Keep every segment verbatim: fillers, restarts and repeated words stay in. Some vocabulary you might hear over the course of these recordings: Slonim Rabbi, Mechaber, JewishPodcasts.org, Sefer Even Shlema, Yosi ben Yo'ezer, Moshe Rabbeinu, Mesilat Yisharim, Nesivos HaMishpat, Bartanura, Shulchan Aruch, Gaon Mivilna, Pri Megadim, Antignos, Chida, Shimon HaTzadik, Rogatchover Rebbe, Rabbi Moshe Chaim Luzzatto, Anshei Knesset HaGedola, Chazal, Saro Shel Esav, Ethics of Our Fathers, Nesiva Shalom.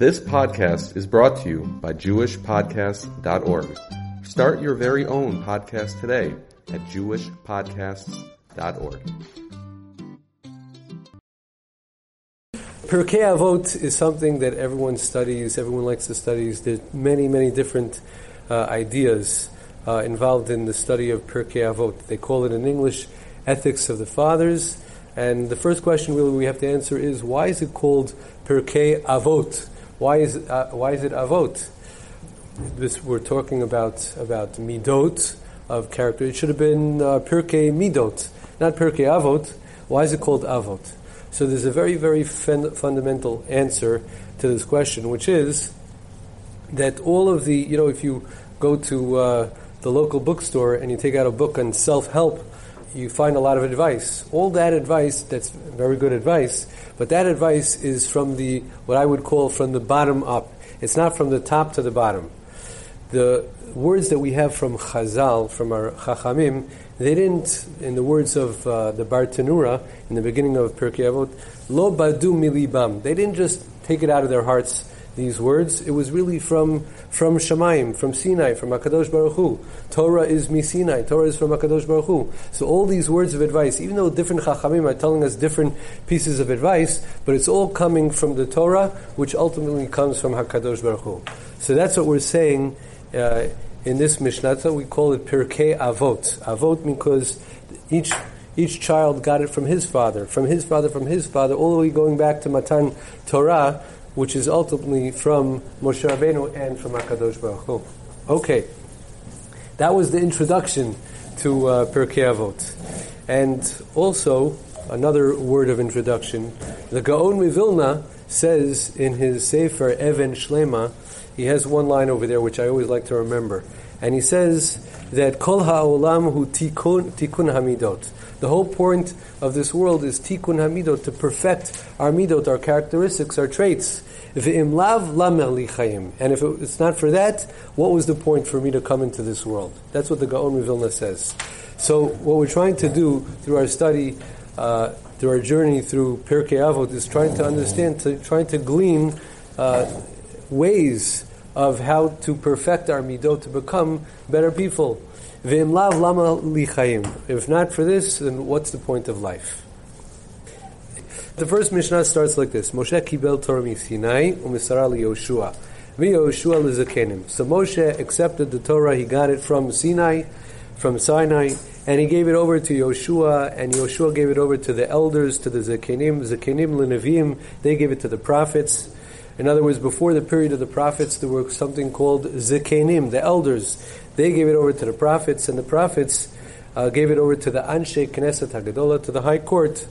This podcast is brought to you by Jewish Podcasts dot org. Start your very own podcast today at Jewish Podcasts dot org. Pirkei Avot is something that everyone studies, everyone likes to study. There's many, many different uh, ideas uh, involved in the study of Pirkei Avot. They call it in English, Ethics of the Fathers. And the first question really we have to answer is, why is it called Pirkei Avot? Why is uh, why is it Avot? This we're talking about about midot of character. It should have been uh, Pirkei Midot, not Pirkei Avot. Why is it called Avot? So there's a very very fun- fundamental answer to this question, which is that all of the you know if you go to uh, the local bookstore and you take out a book on self-help, you find a lot of advice. All that advice, that's very good advice, but that advice is from the, what I would call from the bottom up. It's not from the top to the bottom. The words that we have from Chazal, from our Chachamim, they didn't, in the words of uh, the Bartanura, in the beginning of Pirkei Avot, lo badu milibam. They didn't just take it out of their hearts, these words. It was really from from Shemaim, from Sinai, from HaKadosh Baruch Hu. Torah is mi Sinai. Torah is from HaKadosh Baruch Hu. So all these words of advice, even though different Chachamim are telling us different pieces of advice, but it's all coming from the Torah, which ultimately comes from HaKadosh Baruch Hu. So that's what we're saying uh, in this Mishnah. We call it Pirkei Avot. Avot because each Each child got it from his father, from his father, from his father, all the way going back to Matan Torah, which is ultimately from Moshe Rabbeinu and from HaKadosh Baruch Hu. Okay, that was the introduction to uh, Pirkei Avot. And also, another word of introduction, the Gaon Mivilna says in his Sefer Even Shlema, he has one line over there which I always like to remember, and he says that Kol ha'olam hu tikkun, tikkun hamidot. The whole point of this world is tikkun hamidot, to perfect our midot, our characteristics, our traits. Ve'im lav lamer li chayim. And if it's not for that, what was the point for me to come into this world? That's what the Gaon Mivilna says. So what we're trying to do through our study, uh, through our journey through Pirkei Avot, is trying to understand, to, trying to glean uh, ways of how to perfect our midot, to become better people. Ve'im lav lama li chayim. If not for this, then what's the point of life? The first Mishnah starts like this: Moshe kibel Torah mi Sinai u'misara li Yoshua, v'Yoshua lezakenim. So Moshe accepted the Torah; he got it from Sinai, from Sinai, and he gave it over to Yoshua, and Yoshua gave it over to the elders, to the zakenim, zakenim lenevim. They gave it to the prophets. In other words, before the period of the prophets, there were something called zakenim, the elders. They gave it over to the prophets, and the prophets uh, gave it over to the Anshei Knesset HaGedola, to the high court.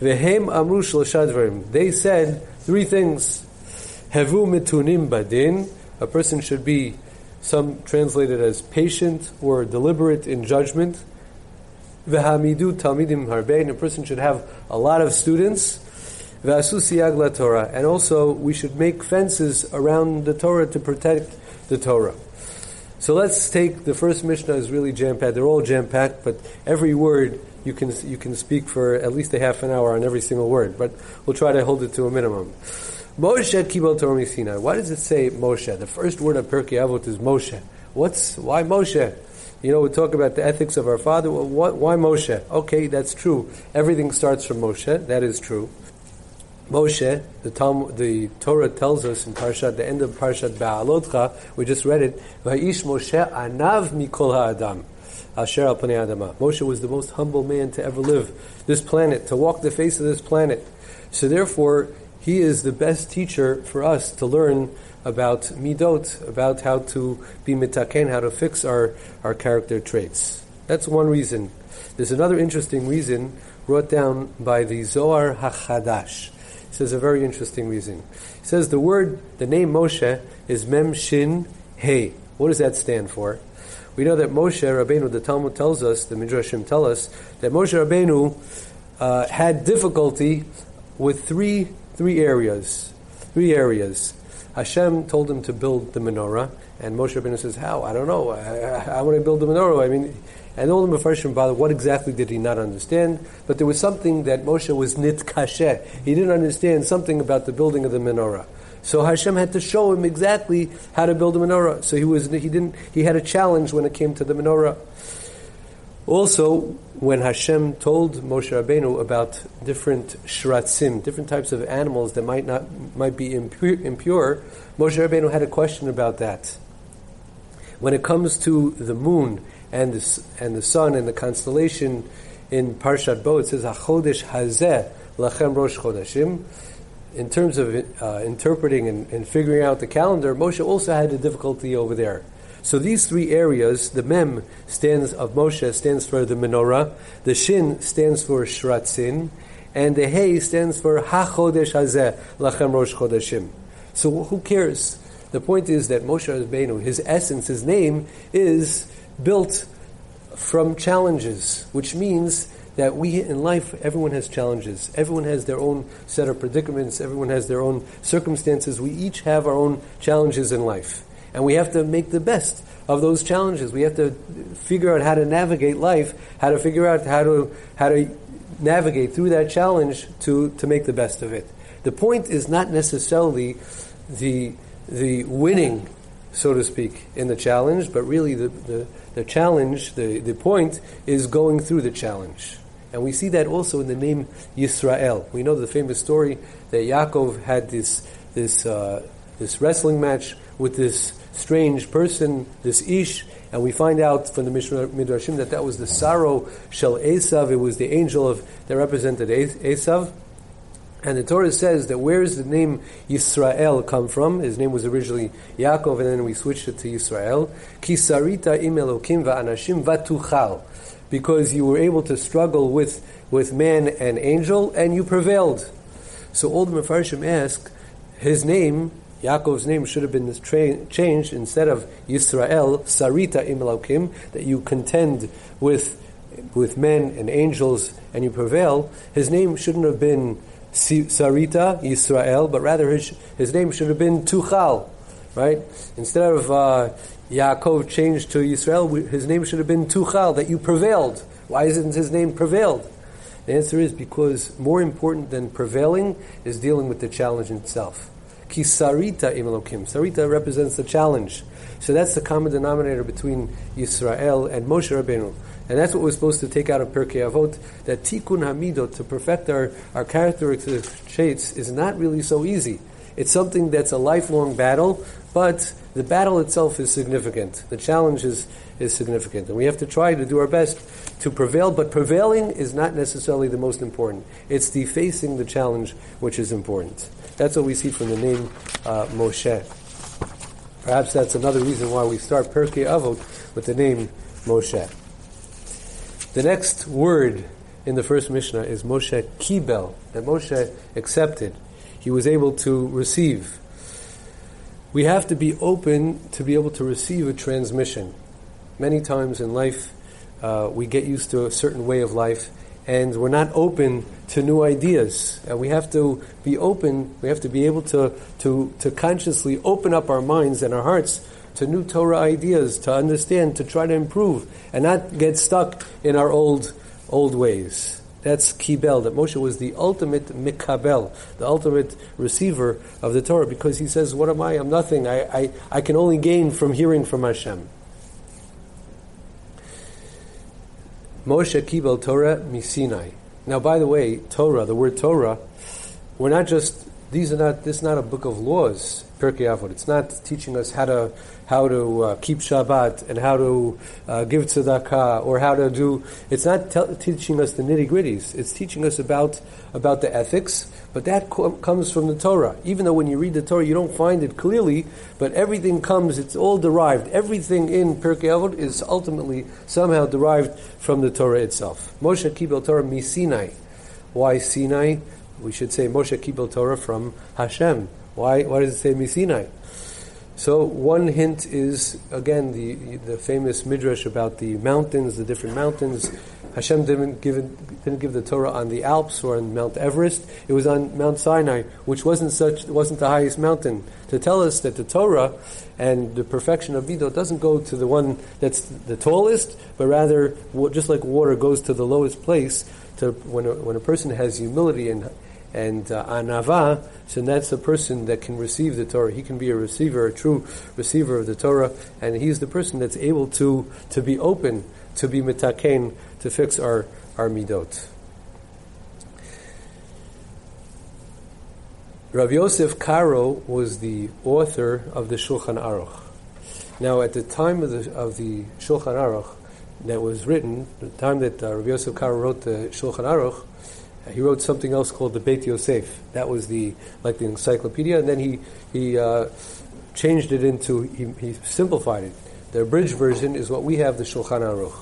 Vehem amru shlosha dvarim. They said three things. Hevu mitunim badin. A person should be, some translated as patient or deliberate in judgment. Vehamidu talmidim harbein. A person should have a lot of students. V'asu siyag la Torah. And also, we should make fences around the Torah to protect the Torah. So let's take the first Mishnah is really jam-packed. They're all jam-packed, but every word you can you can speak for at least a half an hour on every single word. But we'll try to hold it to a minimum. Moshe kibel Torah mi Sinai. Why does it say Moshe? The first word of Pirkei Avot is Moshe. What's why Moshe? You know, we talk about the ethics of our father. Well, what, why Moshe? Okay, that's true. Everything starts from Moshe. That is true. Moshe, the, Talmud, the Torah tells us in Parshat, the end of Parshat Ba'alotcha, we just read it, Vayish Moshe anav mikol ha'adam, asher al panei adama. Moshe was the most humble man to ever live this planet, to walk the face of this planet. So therefore, he is the best teacher for us to learn about midot, about how to be mitaken, how to fix our, our character traits. That's one reason. There's another interesting reason brought down by the Zohar HaChadash. Says a very interesting reason. He says the word, the name Moshe is Mem Shin He. What does that stand for? We know that Moshe Rabbeinu, the Talmud tells us, the Midrashim tell us, that Moshe Rabbeinu uh, had difficulty with three three areas. Three areas. Hashem told him to build the menorah, and Moshe Rabbeinu says, how? I don't know. How would I build the menorah? I mean, and all the Mefarshim bothered, what exactly did he not understand? But there was something that Moshe was nitkasheh. He didn't understand something about the building of the menorah. So Hashem had to show him exactly how to build a menorah. So he was he didn't he had a challenge when it came to the menorah. Also, when Hashem told Moshe Rabbeinu about different shratzim, different types of animals that might not might be impure, impure, Moshe Rabbeinu had a question about that. When it comes to the moon and the, and the sun and the constellation in Parshat Bo, it says HaChodesh Hazeh Lachem Rosh Chodeshim. In terms of uh, interpreting and, and figuring out the calendar, Moshe also had a difficulty over there. So these three areas, the Mem stands of Moshe stands for the menorah, the Shin stands for Shratzin, and the He stands for HaChodesh Hazeh Lachem Rosh Chodeshim. So who cares? The point is that Moshe Rabbeinu, his essence, his name, is built from challenges, which means that we in life, everyone has challenges. Everyone has their own set of predicaments. Everyone has their own circumstances. We each have our own challenges in life. And we have to make the best of those challenges. We have to figure out how to navigate life, how to figure out how to how to navigate through that challenge to, to make the best of it. The point is not necessarily the the winning, so to speak, in the challenge, but really the, the, the challenge, the, the point is going through the challenge. And we see that also in the name Yisrael. We know the famous story that Yaakov had this this uh, this wrestling match with this strange person, this Ish, and we find out from the Midrashim that that was the Saro Shel Esav. It was the angel of that represented Esav. And the Torah says that where is the name Yisrael come from? His name was originally Yaakov, and then we switched it to Yisrael. Ki sarita im Elokim va'anashim vatuchal. Because you were able to struggle with, with man and angel, and you prevailed. So all the Mefarshim ask, his name, Yaakov's name, should have been tra- changed instead of Yisrael, sarita im Elokim, that you contend with, with men and angels, and you prevail. His name shouldn't have been Sarita, Yisrael, but rather his, his name should have been Tuchal, right? Instead of uh, Yaakov changed to Yisrael, we, his name should have been Tuchal, that you prevailed. Why isn't his name prevailed? The answer is because more important than prevailing is dealing with the challenge itself. Ki Sarita im Elokim. Sarita represents the challenge. So that's the common denominator between Yisrael and Moshe Rabbeinu. And that's what we're supposed to take out of Pirkei Avot, that tikkun hamidot, to perfect our, our characteristic traits, is not really so easy. It's something that's a lifelong battle, but the battle itself is significant. The challenge is, is significant. And we have to try to do our best to prevail, but prevailing is not necessarily the most important. It's the facing the challenge which is important. That's what we see from the name uh, Moshe. Perhaps that's another reason why we start Pirkei Avot with the name Moshe. The next word in the first Mishnah is Moshe Kibel, that Moshe accepted. He was able to receive. We have to be open to be able to receive a transmission. Many times in life, uh, we get used to a certain way of life, and we're not open to new ideas. And we have to be open, we have to be able to, to, to consciously open up our minds and our hearts to new Torah ideas, to understand, to try to improve, and not get stuck in our old old ways. That's Kibel, that Moshe was the ultimate Mikabel, the ultimate receiver of the Torah, because he says, what am I? I'm nothing. I, I, I can only gain from hearing from Hashem. Moshe Kibel Torah Misinai. Now, by the way, Torah, the word Torah, we're not just... These are not. This is not a book of laws, Pirkei Avot. It's not teaching us how to how to uh, keep Shabbat and how to uh, give tzedakah or how to do. It's not te- teaching us the nitty gritties. It's teaching us about about the ethics. But that co- comes from the Torah. Even though when you read the Torah, you don't find it clearly. But everything comes. It's all derived. Everything in Pirkei Avot is ultimately somehow derived from the Torah itself. Moshe Kibel Torah mi Sinai. Why Sinai? We should say Moshe Kibel Torah from Hashem. Why? Why does it say Misinai? So one hint is again the the famous midrash about the mountains, the different mountains. Hashem didn't give it, didn't give the Torah on the Alps or on Mount Everest. It was on Mount Sinai, which wasn't such wasn't the highest mountain. To tell us that the Torah and the perfection of Vidot doesn't go to the one that's the tallest, but rather just like water goes to the lowest place. To when a, when a person has humility and and uh, anava, so that's the person that can receive the Torah. He can be a receiver, a true receiver of the Torah, and he's the person that's able to to be open, to be mitaken, to fix our, our midot. Rabbi Yosef Karo was the author of the Shulchan Aruch. Now, at the time of the of the Shulchan Aruch that was written, the time that uh, Rabbi Yosef Karo wrote the Shulchan Aruch, he wrote something else called the Beit Yosef. That was the like the encyclopedia, and then he he uh, changed it into he, he simplified it. The abridged version is what we have, the Shulchan Aruch.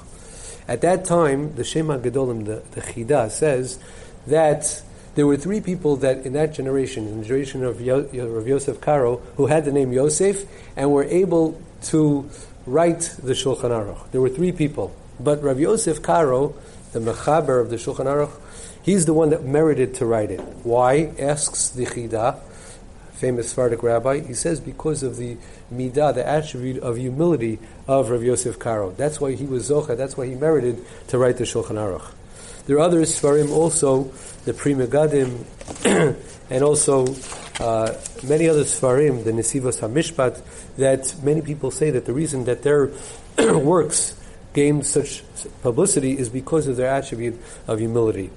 At that time, the Shem HaGedolim, the, the Chida, says that there were three people that in that generation, in the generation of Yo- Rav Yosef Karo, who had the name Yosef and were able to write the Shulchan Aruch. There were three people. But Rav Yosef Karo, the Mechaber of the Shulchan Aruch, he's the one that merited to write it. Why? Asks the Chida, famous Sephardic rabbi. He says because of the midah, the attribute of humility of Rav Yosef Karo. That's why he was Zocha. That's why he merited to write the Shulchan Aruch. There are other Sfarim also, the Pri Megadim, and also uh, many other Sfarim, the Nesivos HaMishpat, that many people say that the reason that their works gained such publicity is because of their attribute of humility.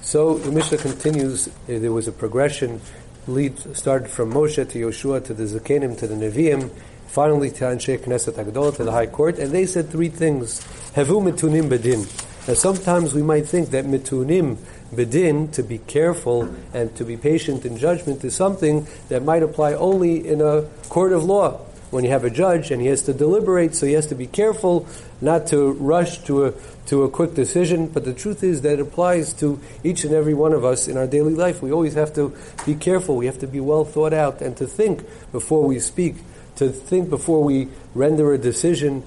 So the Mishnah continues, there was a progression, lead started from Moshe to Yoshua to the Zakenim to the Nevi'im, finally to Anshei Knesset HaGedola, to the High Court, and they said three things. Havu mitunim bedin. Now sometimes we might think that mitunim bedin, to be careful and to be patient in judgment, is something that might apply only in a court of law, when you have a judge and he has to deliberate, so he has to be careful not to rush to a to a quick decision. But the truth is that it applies to each and every one of us in our daily life. We always have to be careful, we have to be well thought out, and to think before we speak, to think before we render a decision,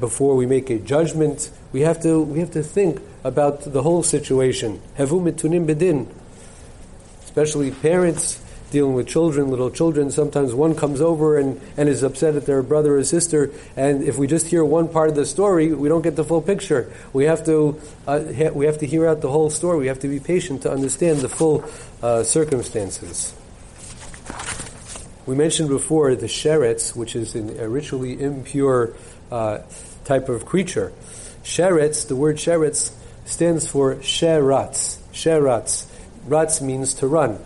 before we make a judgment. We have to we have to think about the whole situation. Havu mitunim bedin. Especially parents dealing with children, little children. Sometimes one comes over and, and is upset at their brother or sister, and if we just hear one part of the story, we don't get the full picture. We have to uh, ha- we have to hear out the whole story. We have to be patient to understand the full uh, circumstances. We mentioned before the sheretz, which is an, a ritually impure uh, type of creature. Sheretz, the word sheretz, stands for sheratz. Sheratz. Ratz means to run.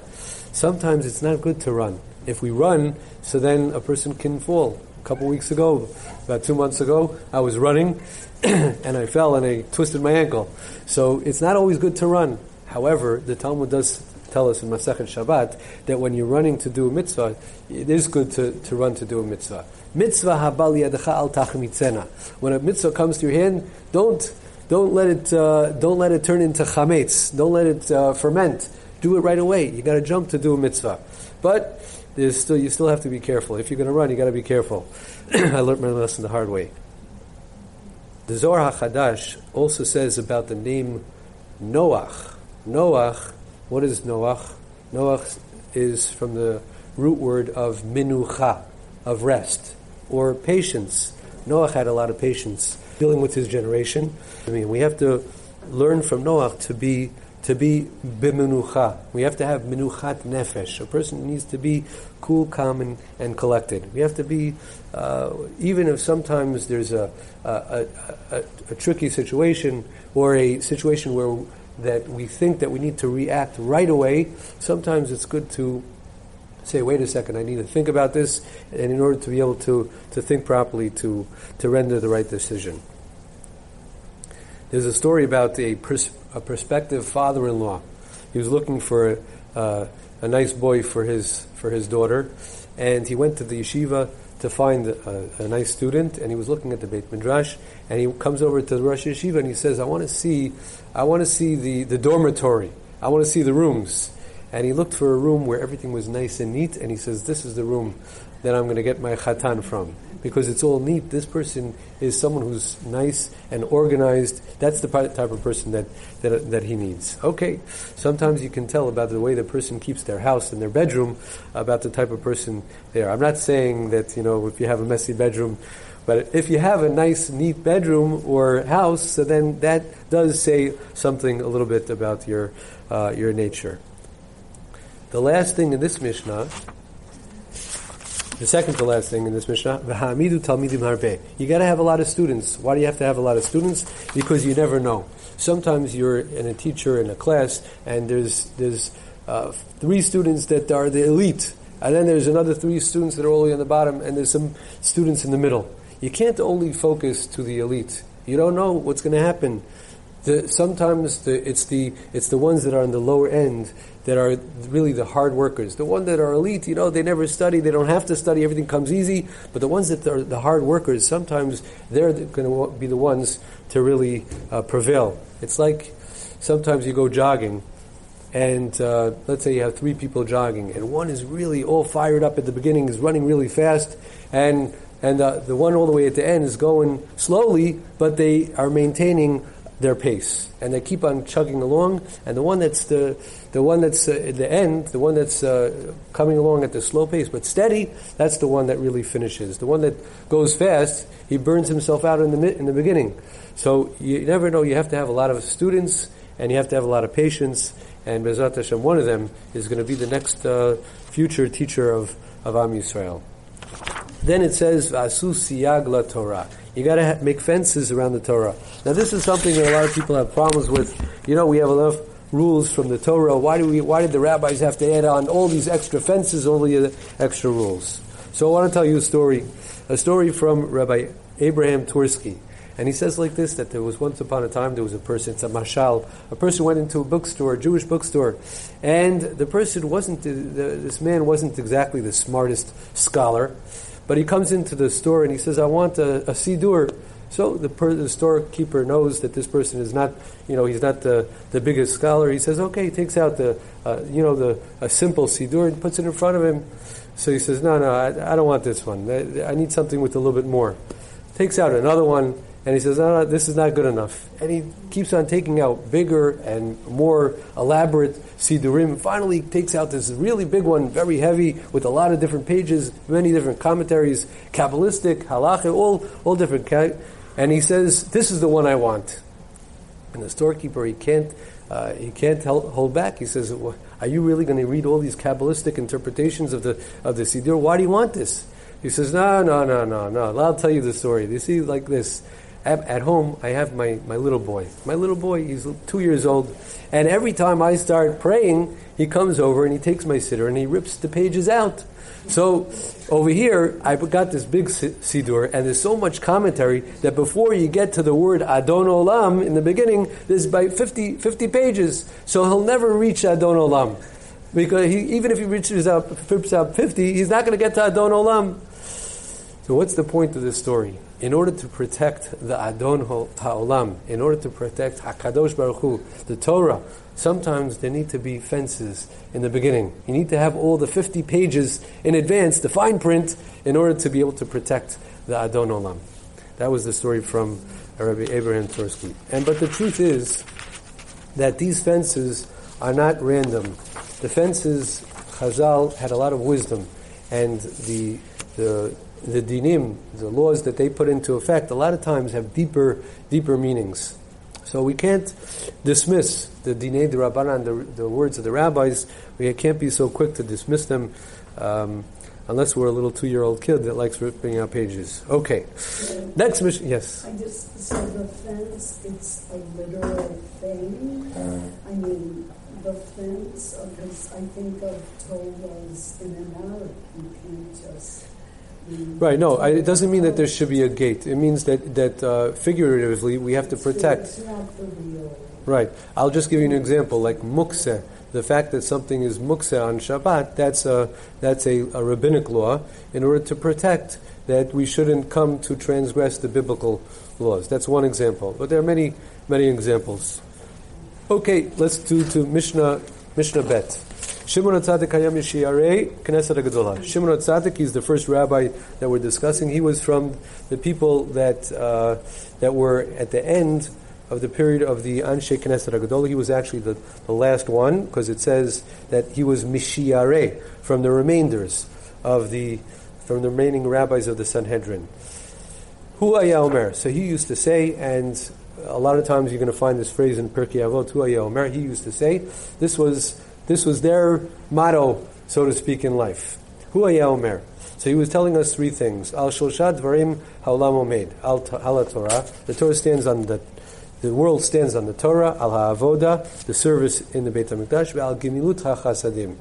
Sometimes it's not good to run. If we run, so then a person can fall. A couple weeks ago, about two months ago, I was running, and I fell and I twisted my ankle. So it's not always good to run. However, the Talmud does tell us in Masechet Shabbat that when you're running to do a mitzvah, it is good to, to run to do a mitzvah. Mitzvah habal yadecha al tachmitzena. When a mitzvah comes to your hand, don't don't let it uh, don't let it turn into chametz. Don't let it uh, ferment. Do it right away. You got to jump to do a mitzvah, but there's still you still have to be careful. If you're going to run, you got to be careful. I learned my lesson the hard way. The Zohar HaChadash also says about the name Noach. Noach. What is Noach? Noach is from the root word of minucha, of rest, or patience. Noach had a lot of patience dealing with his generation. I mean, we have to learn from Noach to be to be bimenucha. We have to have menuchat nefesh. A person needs to be cool, calm, and, and collected. We have to be, uh, even if sometimes there's a a, a, a a tricky situation or a situation where that we think that we need to react right away, sometimes it's good to say, wait a second, I need to think about this, and in order to be able to, to think properly, to, to render the right decision. There's a story about a, pers- a prospective father-in-law. He was looking for a, uh, a nice boy for his for his daughter, and he went to the yeshiva to find a, a nice student, and he was looking at the Beit Midrash, and he comes over to the Rosh Yeshiva and he says, I want to see I want to see the, the dormitory. I want to see the rooms. And he looked for a room where everything was nice and neat, and he says, this is the room that I'm going to get my chatan from, because it's all neat. This person is someone who's nice and organized. That's the type of person that, that, that he needs. Okay, sometimes you can tell about the way the person keeps their house and their bedroom, about the type of person they are. I'm not saying that, you know, if you have a messy bedroom, But if you have a nice, neat bedroom or house, so then that does say something a little bit about your uh, your nature. The last thing in this Mishnah, the second to last thing in this Mishnah, v'ha'amidu talmidim harbeh. You got to have a lot of students. Why do you have to have a lot of students? Because you never know. Sometimes you're in a teacher in a class, and there's there's uh, three students that are the elite, and then there's another three students that are all the way on the bottom, and there's some students in the middle. You can't only focus to the elite. You don't know what's going to happen. The, sometimes the, it's the it's the ones that are on the lower end that are really the hard workers. The ones that are elite, you know, they never study. They don't have to study. Everything comes easy. But the ones that are the hard workers, sometimes they're going to be the ones to really uh, prevail. It's like sometimes you go jogging. And uh, let's say you have three people jogging, and one is really all fired up at the beginning, is running really fast, and and uh, the one all the way at the end is going slowly, but they are maintaining their pace, and they keep on chugging along. And the one that's the the one that's uh, at the end, the one that's uh, coming along at the slow pace but steady, that's the one that really finishes. The one that goes fast, he burns himself out in the in the beginning. So you never know. You have to have a lot of students, and you have to have a lot of patience. And Bezrat Hashem, one of them, is going to be the next uh, future teacher of, of Am Yisrael. Then it says, V'asu siyag la Torah. You got to ha- make fences around the Torah. Now this is something that a lot of people have problems with. You know, we have enough rules from the Torah. Why do we? Why did the rabbis have to add on all these extra fences, all the extra rules? So I want to tell you a story. A story from Rabbi Abraham Twerski. And he says like this, that there was once upon a time, there was a person, it's a mashal, a person went into a bookstore, a Jewish bookstore, and the person wasn't, the, this man wasn't exactly the smartest scholar, but he comes into the store and he says, I want a, a sidur. So the, per, the storekeeper knows that this person is not, you know, he's not the, the biggest scholar. He says, okay, he takes out the, uh, you know, the a simple sidur and puts it in front of him. So he says, no, no, I, I don't want this one. I, I need something with a little bit more. Takes out another one. And he says, no, no, this is not good enough. And he keeps on taking out bigger and more elaborate sidurim. Finally, he takes out this really big one, very heavy, with a lot of different pages, many different commentaries, Kabbalistic, halacha, all, all different. And he says, this is the one I want. And the storekeeper, he can't uh, he can't hold back. He says, are you really going to read all these Kabbalistic interpretations of the of the sidur? Why do you want this? He says, no, no, no, no, no. I'll tell you the story. You see, like this. At home, I have my, my little boy. My little boy, he's two years old. And every time I start praying, he comes over and he takes my siddur and he rips the pages out. So over here, I've got this big siddur and there's so much commentary that before you get to the word Adon Olam in the beginning, there's by fifty, fifty pages. So he'll never reach Adon Olam. Because he, even if he reaches out, rips out fifty, he's not going to get to Adon Olam. So what's the point of this story? In order to protect the Adon HaOlam, in order to protect HaKadosh Baruch Hu, the Torah, sometimes there need to be fences in the beginning. You need to have all the fifty pages in advance, the fine print, in order to be able to protect the Adon HaOlam. That was the story from Rabbi Abraham Twerski. And but the truth is that these fences are not random. The fences, Chazal had a lot of wisdom, and the the The dinim, the laws that they put into effect, a lot of times have deeper, deeper meanings. So we can't dismiss the dinei d'Rabbanan, the, the words of the rabbis. We can't be so quick to dismiss them, um, unless we're a little two-year-old kid that likes ripping out pages. Okay, so next mission. Yes. I just so the fence. It's a literal thing. Uh, I mean, the fence. Because I think of Torahs in and out. You can't just. Right, no, I, it doesn't mean that there should be a gate. It means that, that uh, figuratively we have to protect. Right, I'll just give you an example, like mukseh. The fact that something is mukseh on Shabbat, that's, a, that's a, a rabbinic law in order to protect that we shouldn't come to transgress the biblical laws. That's one example, but there are many, many examples. Okay, let's do to Mishnah, Mishnah Bet. Shimon HaTzadik Hayam Yishiarei Knesset HaGedola. Shimon HaTzadik, he's the first rabbi that we're discussing. He was from the people that uh, that were at the end of the period of the Anshei Knesset HaGedola. He was actually the, the last one, because it says that he was Mishiarei, from the remainders of the from the remaining rabbis of the Sanhedrin. Hu Haya Omer. So he used to say, and a lot of times you're going to find this phrase in Pirkei Avot, Hu Haya Omer. He used to say, this was this was their motto, so to speak, in life. Hu Haya Omer. So he was telling us three things. Al Shosha Dvarim Haolam Omed. Al HaTorah. The Torah stands on the The world stands on the Torah, al ha'avoda, the service in the Beit HaMikdash, al gimilut ha'chasadim.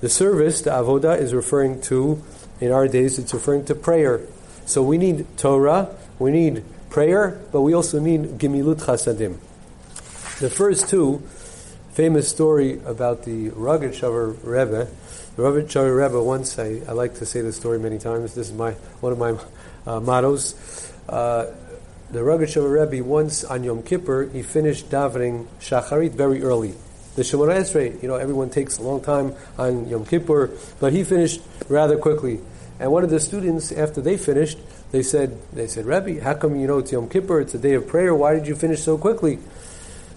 The service, the avoda, is referring to, in our days, it's referring to prayer. So we need Torah, we need prayer, but we also need gimilut chasadim. The first two, famous story about the Rogatchover Rebbe. The Rogatchover Rebbe once, I, I like to say this story many times, this is my one of my uh, mottos, uh, The Rogatchover Rebbe once on Yom Kippur he finished davening Shacharit very early. The Shemona Esrei, you know, everyone takes a long time on Yom Kippur, but he finished rather quickly. And one of the students, after they finished, they said, "They said, Rebbe, how come you know it's Yom Kippur? It's a day of prayer. Why did you finish so quickly?"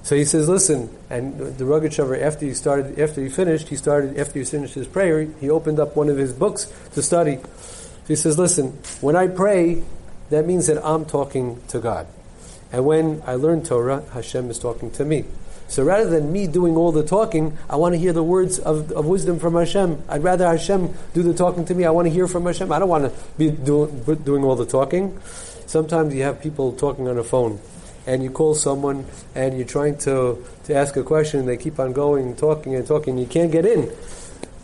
So he says, "Listen." And the Rogatchover, after he started, after he finished, he started after he finished his prayer, he opened up one of his books to study. So he says, "Listen, when I pray, that means that I'm talking to God. And when I learn Torah, Hashem is talking to me. So rather than me doing all the talking, I want to hear the words of, of wisdom from Hashem. I'd rather Hashem do the talking to me. I want to hear from Hashem. I don't want to be do, doing all the talking." Sometimes you have people talking on a phone, and you call someone, and you're trying to, to ask a question, and they keep on going, talking and talking, you can't get in.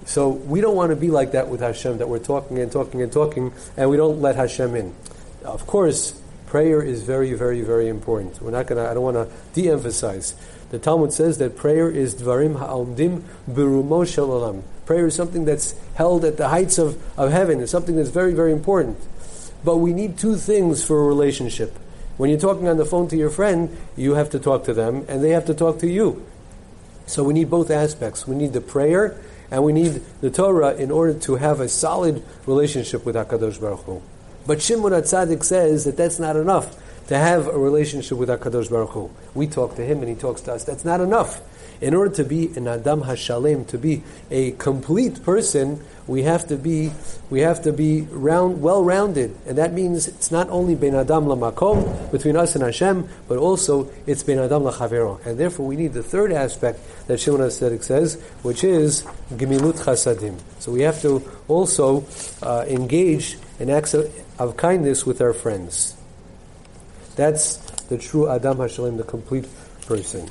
So we don't want to be like that with Hashem, that we're talking and talking and talking, and we don't let Hashem in. Of course, prayer is very, very, very important. We're not gonna. I don't want to de-emphasize. The Talmud says that prayer is dvarim ha'omdim berumo shel olam. Prayer is something that's held at the heights of, of heaven. It's something that's very, very important. But we need two things for a relationship. When you're talking on the phone to your friend, you have to talk to them, and they have to talk to you. So we need both aspects. We need the prayer, and we need the Torah in order to have a solid relationship with HaKadosh Baruch Hu. But Shimon HaTzadik says that that's not enough to have a relationship with HaKadosh Baruch Hu. We talk to him and he talks to us. That's not enough. In order to be an Adam HaShalem, to be a complete person, we have to be we have to be round, well-rounded. And that means it's not only Ben Adam LaMakom, between us and Hashem, but also it's Ben Adam LaChavero. And therefore we need the third aspect that Shimon HaTzadik says, which is Gemilut Chasadim. So we have to also uh, engage in acts of kindness with our friends. That's the true Adam HaShalem, the complete person.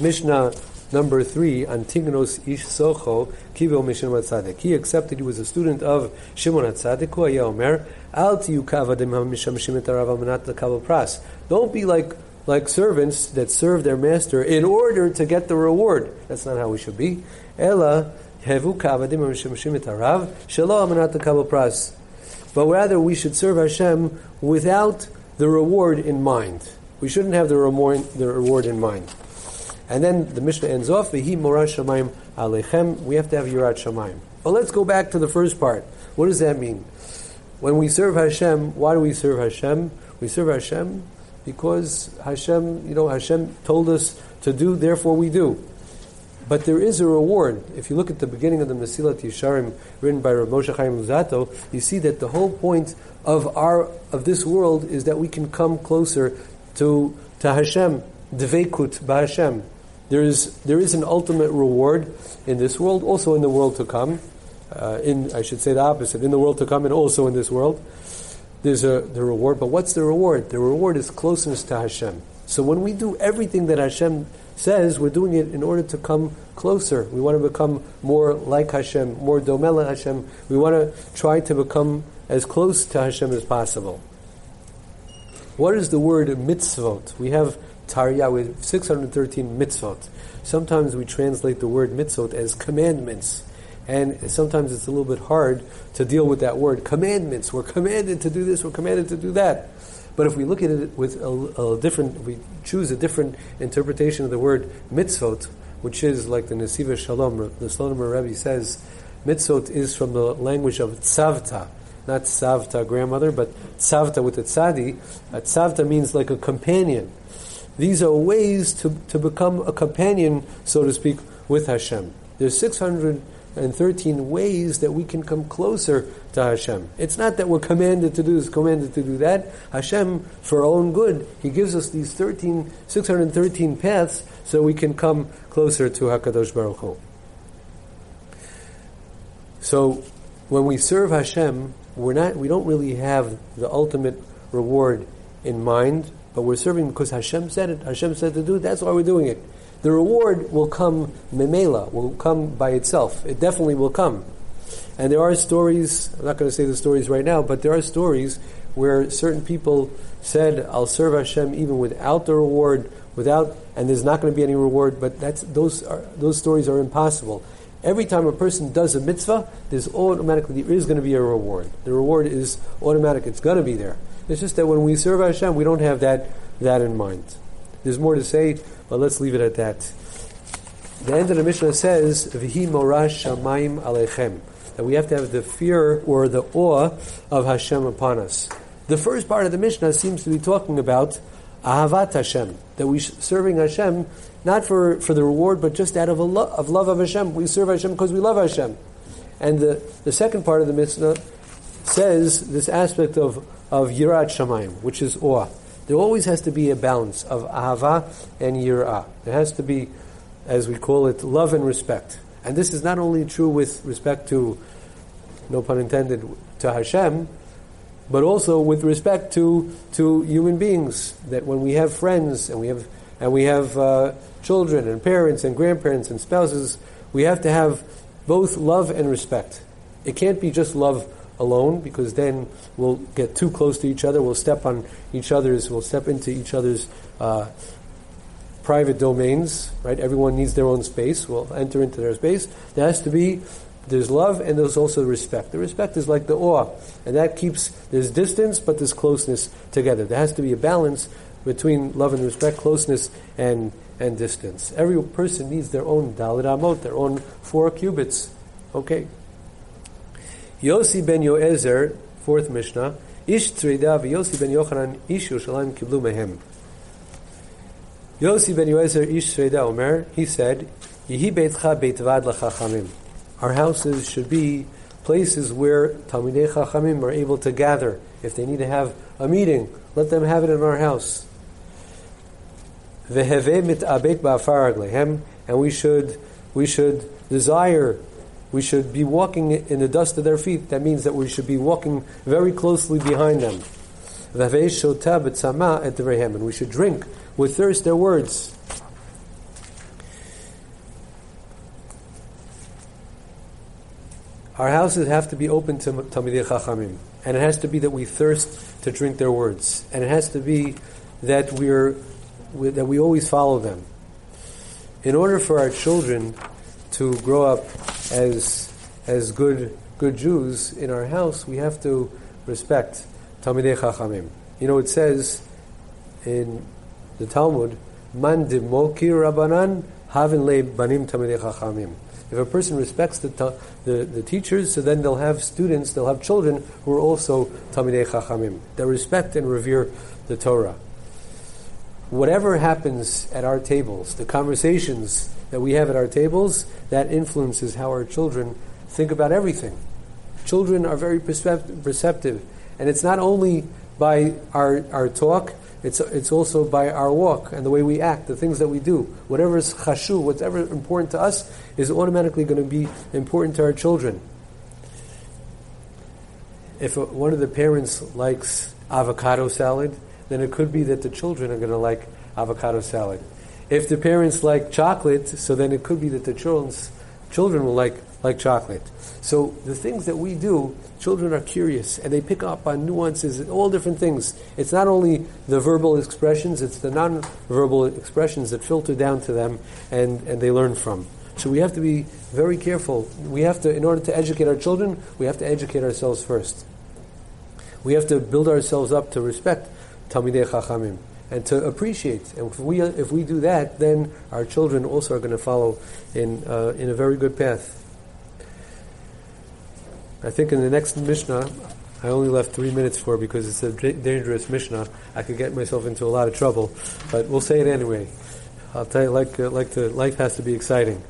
Mishnah number three, Antignos Ish Socho, Kibel Mishim HaTzadik. He accepted, he was a student of Shimon HaTzadik, who Aya Omer, Al Tiyu Kavadim HaMishamshim Et Harav Amanat L'Kabel Pras. Don't be like like servants that serve their master in order to get the reward. That's not how we should be. Ela Hevu Kavadim HaMishamshim Et Harav, Shelo Amanat L'Kabel Pras. But rather we should serve Hashem without the reward in mind. We shouldn't have the reward, the reward in mind. And then the Mishnah ends off, V'hi morah shamayim alechem. We have to have yirat shamayim. But let's go back to the first part. What does that mean? When we serve Hashem, why do we serve Hashem? We serve Hashem because Hashem, you know, Hashem told us to do, therefore we do. But there is a reward. If you look at the beginning of the Mesilat Yisharim, written by Rabbi Moshe Chaim Luzzatto, you see that the whole point of our of this world is that we can come closer to to Hashem, dveikut b'Hashem. There is there is an ultimate reward in this world, also in the world to come. Uh, in I should say the opposite: in the world to come, and also in this world, there's a the reward. But what's the reward? The reward is closeness to Hashem. So when we do everything that Hashem says, we're doing it in order to come closer. We want to become more like Hashem, more domela Hashem. We want to try to become as close to Hashem as possible. What is the word mitzvot? We have Tarya with six hundred thirteen mitzvot. Sometimes we translate the word mitzvot as commandments. And sometimes it's a little bit hard to deal with that word. Commandments. We're commanded to do this, we're commanded to do that. But if we look at it with a, a different, we choose a different interpretation of the word mitzvot, which is like the Nesiva Shalom, the Slonim Rabbi says, mitzvot is from the language of tzavta, not tzavta, grandmother, but tzavta with a tzadi. A tzavta means like a companion. These are ways to, to become a companion, so to speak, with Hashem. There's six hundred and thirteen ways that we can come closer to Hashem. It's not that we're commanded to do this, commanded to do that. Hashem, for our own good, He gives us these thirteen, six hundred thirteen paths so we can come closer to HaKadosh Baruch Hu. So, when we serve Hashem, we're not, we don't really have the ultimate reward in mind, but we're serving because Hashem said it, Hashem said to do it, that's why we're doing it. The reward will come memela, will come by itself. It definitely will come. And there are stories, I'm not going to say the stories right now, but there are stories where certain people said, I'll serve Hashem even without the reward, without, and there's not going to be any reward, but that's those are, those stories are impossible. Every time a person does a mitzvah, there's automatically, there is going to be a reward. The reward is automatic, it's going to be there. It's just that when we serve Hashem, we don't have that that in mind. There's more to say, but let's leave it at that. The end of the Mishnah says, "V'hi morah shamayim aleichem," that we have to have the fear or the awe of Hashem upon us. The first part of the Mishnah seems to be talking about ahavat Hashem, that we serving Hashem not for, for the reward, but just out of a lo- of love of Hashem. We serve Hashem because we love Hashem. And the, the second part of the Mishnah says this aspect of of yirat shamayim, which is awe. There always has to be a balance of ahava and yirah. There has to be, as we call it, love and respect. And this is not only true with respect to, no pun intended, to Hashem, but also with respect to to human beings. That when we have friends and we have and we have uh, children and parents and grandparents and spouses, we have to have both love and respect. It can't be just love alone, because then we'll get too close to each other, we'll step on each other's, we'll step into each other's uh, private domains, right? Everyone needs their own space, we'll enter into their space. There has to be, there's love and there's also respect. The respect is like the awe, and that keeps, there's distance, but there's closeness together. There has to be a balance between love and respect, closeness and and distance. Every person needs their own Dalet Amot, their own four cubits. Okay. Yosi ben Yo'ezer, fourth Mishnah, Ish Tzrida v'Yosi ben Yochanan Ish Yerushalayim Kiblu Mehem. Yosi ben Yo'ezer Ish Tzrida Omer, he said, Yehi Beitcha Beit Vad L'Chachamim. Our houses should be places where Talmidei Chachamim are able to gather. If they need to have a meeting, let them have it in our house. V'heveh mit'abet ba'afar agleihem, and we should, we should desire, we should be walking in the dust of their feet. That means that we should be walking very closely behind them. And we should drink with thirst their words. Our houses have to be open to Talmidei Chachamim. And it has to be that we thirst to drink their words. And it has to be that we're that we always follow them. In order for our children to grow up as as good good Jews in our house, we have to respect Talmidei Chachamim. You know, it says in the Talmud, Man dimoki Rabbanan haven le banim Talmidei Chachamim. If a person respects the, the the teachers, so then they'll have students, they'll have children who are also Talmidei Chachamim. They respect and revere the Torah. Whatever happens at our tables, the conversations that we have at our tables, that influences how our children think about everything. Children are very perceptive, and it's not only by our our talk, it's it's also by our walk and the way we act, the things that we do. Whatever is chashu, whatever important to us, is automatically going to be important to our children. If one of the parents likes avocado salad, then it could be that the children are going to like avocado salad. If the parents like chocolate, so then it could be that the children's, children will like like chocolate. So the things that we do, children are curious, and they pick up on nuances and all different things. It's not only the verbal expressions, it's the non-verbal expressions that filter down to them, and, and they learn from. So we have to be very careful. We have to, in order to educate our children, we have to educate ourselves first. We have to build ourselves up to respect Talmidei Chachamim, and to appreciate. And if we if we do that, then our children also are going to follow in uh, in a very good path. I think in the next Mishnah, I only left three minutes for because it's a dangerous Mishnah. I could get myself into a lot of trouble, but we'll say it anyway. I'll tell you, like uh, like the life has to be exciting.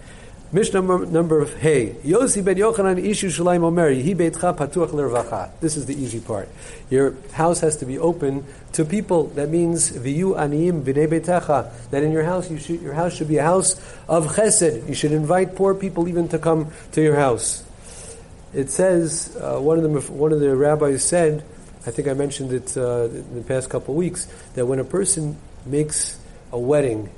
Mishnah number, number Hey. Yosi ben Yochanan Ishu Shalayim Omeri. Hi beitcha patuach l'rvacha. This is the easy part. Your house has to be open to people. That means v'yu aniyim v'nei beitecha. That in your house, you should, your house should be a house of chesed. You should invite poor people even to come to your house. It says uh, one of the one of the rabbis said, I think I mentioned it uh, in the past couple of weeks, that when a person makes a wedding,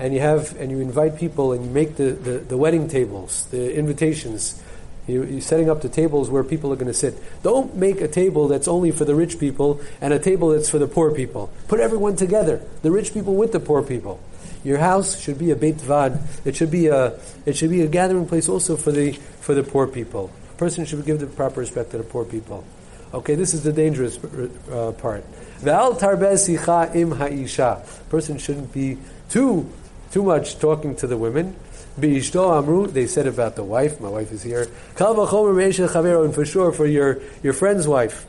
and you have and you invite people and you make the, the, the wedding tables, the invitations, you, you're setting up the tables where people are going to sit. Don't make a table that's only for the rich people and a table that's for the poor people. Put everyone together, the rich people with the poor people. Your house should be a Beit Vad. It should be a it should be a gathering place also for the for the poor people. A person should give the proper respect to the poor people. Okay, this is the dangerous uh, part. Ve'al tarbez sicha im ha'isha. Person shouldn't be too too much talking to the women. Bi'ishto amru. They said about the wife. My wife is here. Kal v'chomer me'eshet chavero. And for sure for your your friend's wife.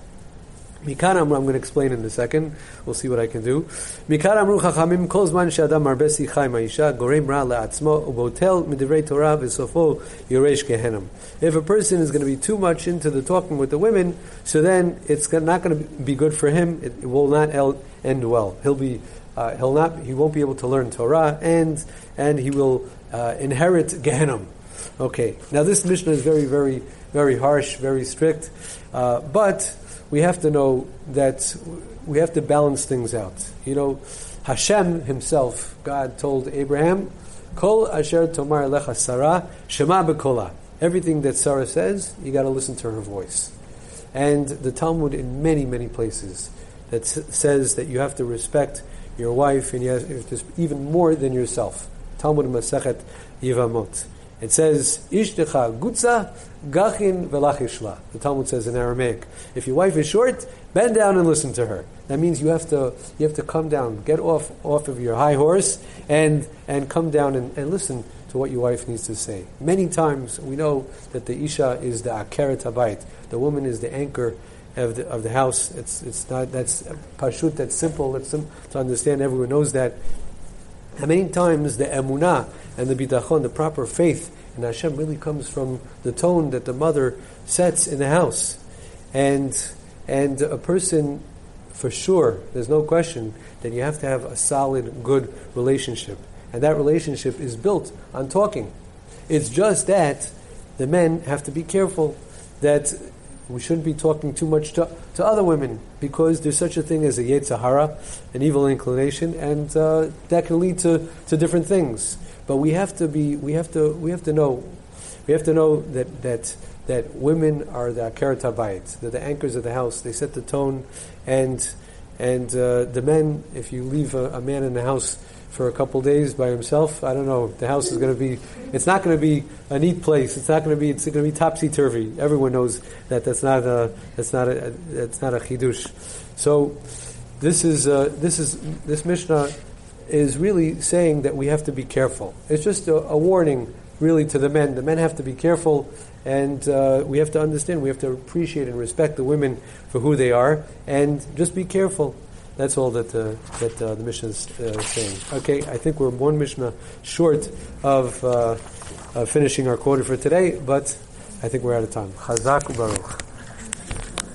Mikan amru. I'm going to explain in a second. We'll see what I can do. Mikan amru chachamim kol zman she'adam marbez sicha im ha'isha gorem ra le'atzmo ubotel midivrei Torah v'sofo yoresh gehenim. If a person is going to be too much into the talking with the women, so then it's not going to be good for him. It will not end well. He'll be, uh, he'll not, he won't be able to learn Torah, and and he will uh, inherit Gehenom. Okay. Now this Mishnah is very, very, very harsh, very strict, uh, but we have to know that we have to balance things out. You know, Hashem Himself, God told Abraham, "Kol asher tomar lecha Sarah shema bekola." Everything that Sarah says, you got to listen to her voice. And the Talmud in many, many places that s- says that you have to respect your wife, and you have to, even more than yourself. Talmud Masechet Yevamot. It says, Ishtecha gutza gachin velachishla. The Talmud says in Aramaic, if your wife is short, bend down and listen to her. That means you have to you have to come down, get off off of your high horse, and and come down and, and listen to what your wife needs to say. Many times we know that the isha is the akeret habayit. The woman is the anchor of the, of the house. It's it's not that's pashut. That's simple. That's simple to understand. Everyone knows that. And many times the emunah and the bidachon, the proper faith in Hashem, really comes from the tone that the mother sets in the house, and and a person, for sure, there's no question that you have to have a solid, good relationship. And that relationship is built on talking. It's just that the men have to be careful that we shouldn't be talking too much to, to other women, because there's such a thing as a yetzer hara, an evil inclination, and uh, that can lead to, to different things. But we have to be, we have to, we have to know, we have to know that that that women are the akeret habayit. They're the anchors of the house. They set the tone, and and uh, the men. If you leave a, a man in the house for a couple days by himself, I don't know, the house is going to be, it's not going to be a neat place, it's not going to be, it's going to be topsy-turvy. Everyone knows that that's not a, that's not a, that's not a chidush. So, this is, uh, this is, this Mishnah is really saying that we have to be careful. It's just a, a warning, really, to the men. The men have to be careful, and uh, we have to understand, we have to appreciate and respect the women for who they are, and just be careful. That's all that uh, that uh, the Mishnah is uh, saying. Okay, I think we're one Mishnah short of uh, uh, finishing our quota for today, but I think we're out of time. Chazak Baruch.